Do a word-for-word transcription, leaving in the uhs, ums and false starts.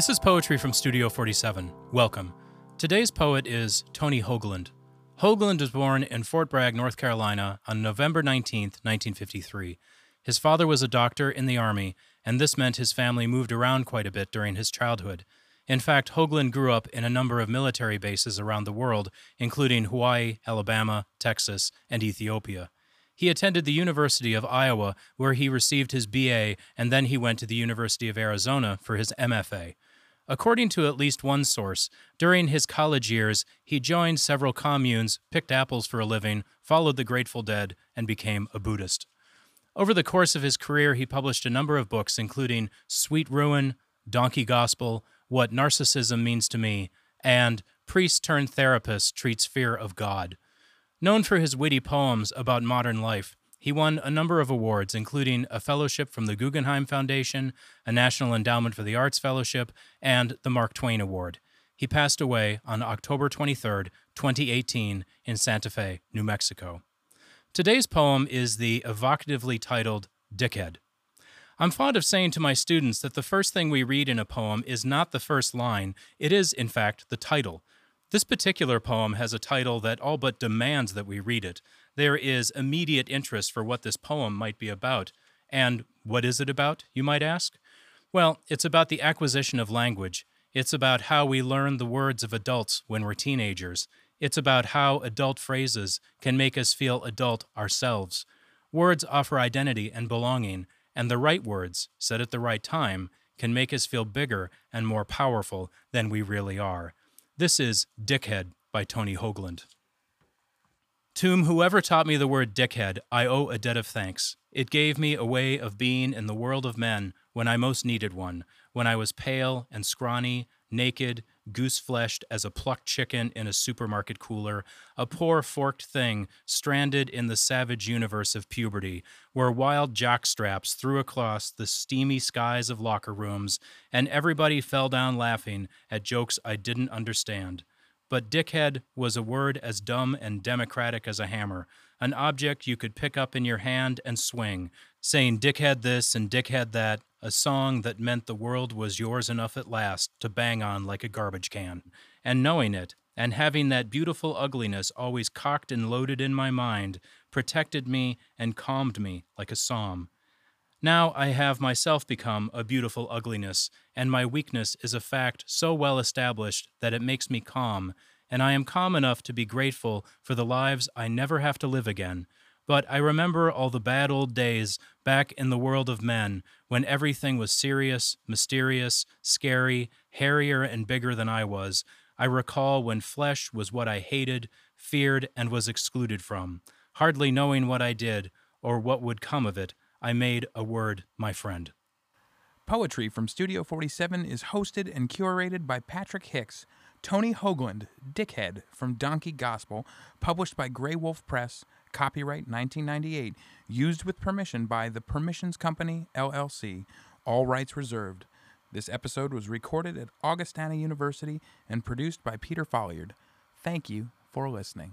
This is Poetry from Studio forty-seven. Welcome. Today's poet is Tony Hoagland. Hoagland was born in Fort Bragg, North Carolina on November nineteenth, nineteen fifty-three. His father was a doctor in the Army, and this meant his family moved around quite a bit during his childhood. In fact, Hoagland grew up in a number of military bases around the world, including Hawaii, Alabama, Texas, and Ethiopia. He attended the University of Iowa, where he received his B A, and then he went to the University of Arizona for his M F A. According to at least one source, during his college years, he joined several communes, picked apples for a living, followed the Grateful Dead, and became a Buddhist. Over the course of his career, he published a number of books, including Sweet Ruin, Donkey Gospel, What Narcissism Means to Me, and Priest Turned Therapist Treats Fear of God. Known for his witty poems about modern life, he won a number of awards, including a fellowship from the Guggenheim Foundation, a National Endowment for the Arts fellowship, and the Mark Twain Award. He passed away on October twenty-third, twenty eighteen, in Santa Fe, New Mexico. Today's poem is the evocatively titled Dickhead. I'm fond of saying to my students that the first thing we read in a poem is not the first line. It is, in fact, the title. This particular poem has a title that all but demands that we read it. There is immediate interest for what this poem might be about. And what is it about, you might ask? Well, it's about the acquisition of language. It's about how we learn the words of adults when we're teenagers. It's about how adult phrases can make us feel adult ourselves. Words offer identity and belonging, and the right words, said at the right time, can make us feel bigger and more powerful than we really are. This is Dickhead by Tony Hoagland. To whoever taught me the word dickhead, I owe a debt of thanks. It gave me a way of being in the world of men when I most needed one, when I was pale and scrawny, naked, goose-fleshed as a plucked chicken in a supermarket cooler, a poor forked thing stranded in the savage universe of puberty, where wild jockstraps threw across the steamy skies of locker rooms, and everybody fell down laughing at jokes I didn't understand. But dickhead was a word as dumb and democratic as a hammer, an object you could pick up in your hand and swing, saying dickhead this and dickhead that, a song that meant the world was yours enough at last to bang on like a garbage can. And knowing it, and having that beautiful ugliness always cocked and loaded in my mind, protected me and calmed me like a psalm. Now I have myself become a beautiful ugliness, and my weakness is a fact so well established that it makes me calm, and I am calm enough to be grateful for the lives I never have to live again. But I remember all the bad old days back in the world of men when everything was serious, mysterious, scary, hairier and bigger than I was. I recall when flesh was what I hated, feared, and was excluded from. Hardly knowing what I did or what would come of it, I made a word my friend. Poetry from Studio forty-seven is hosted and curated by Patrick Hicks. Tony Hoagland, Dickhead from Donkey Gospel, published by Gray Wolf Press, copyright nineteen ninety-eight, used with permission by The Permissions Company, L L C, all rights reserved. This episode was recorded at Augustana University and produced by Peter Folliard. Thank you for listening.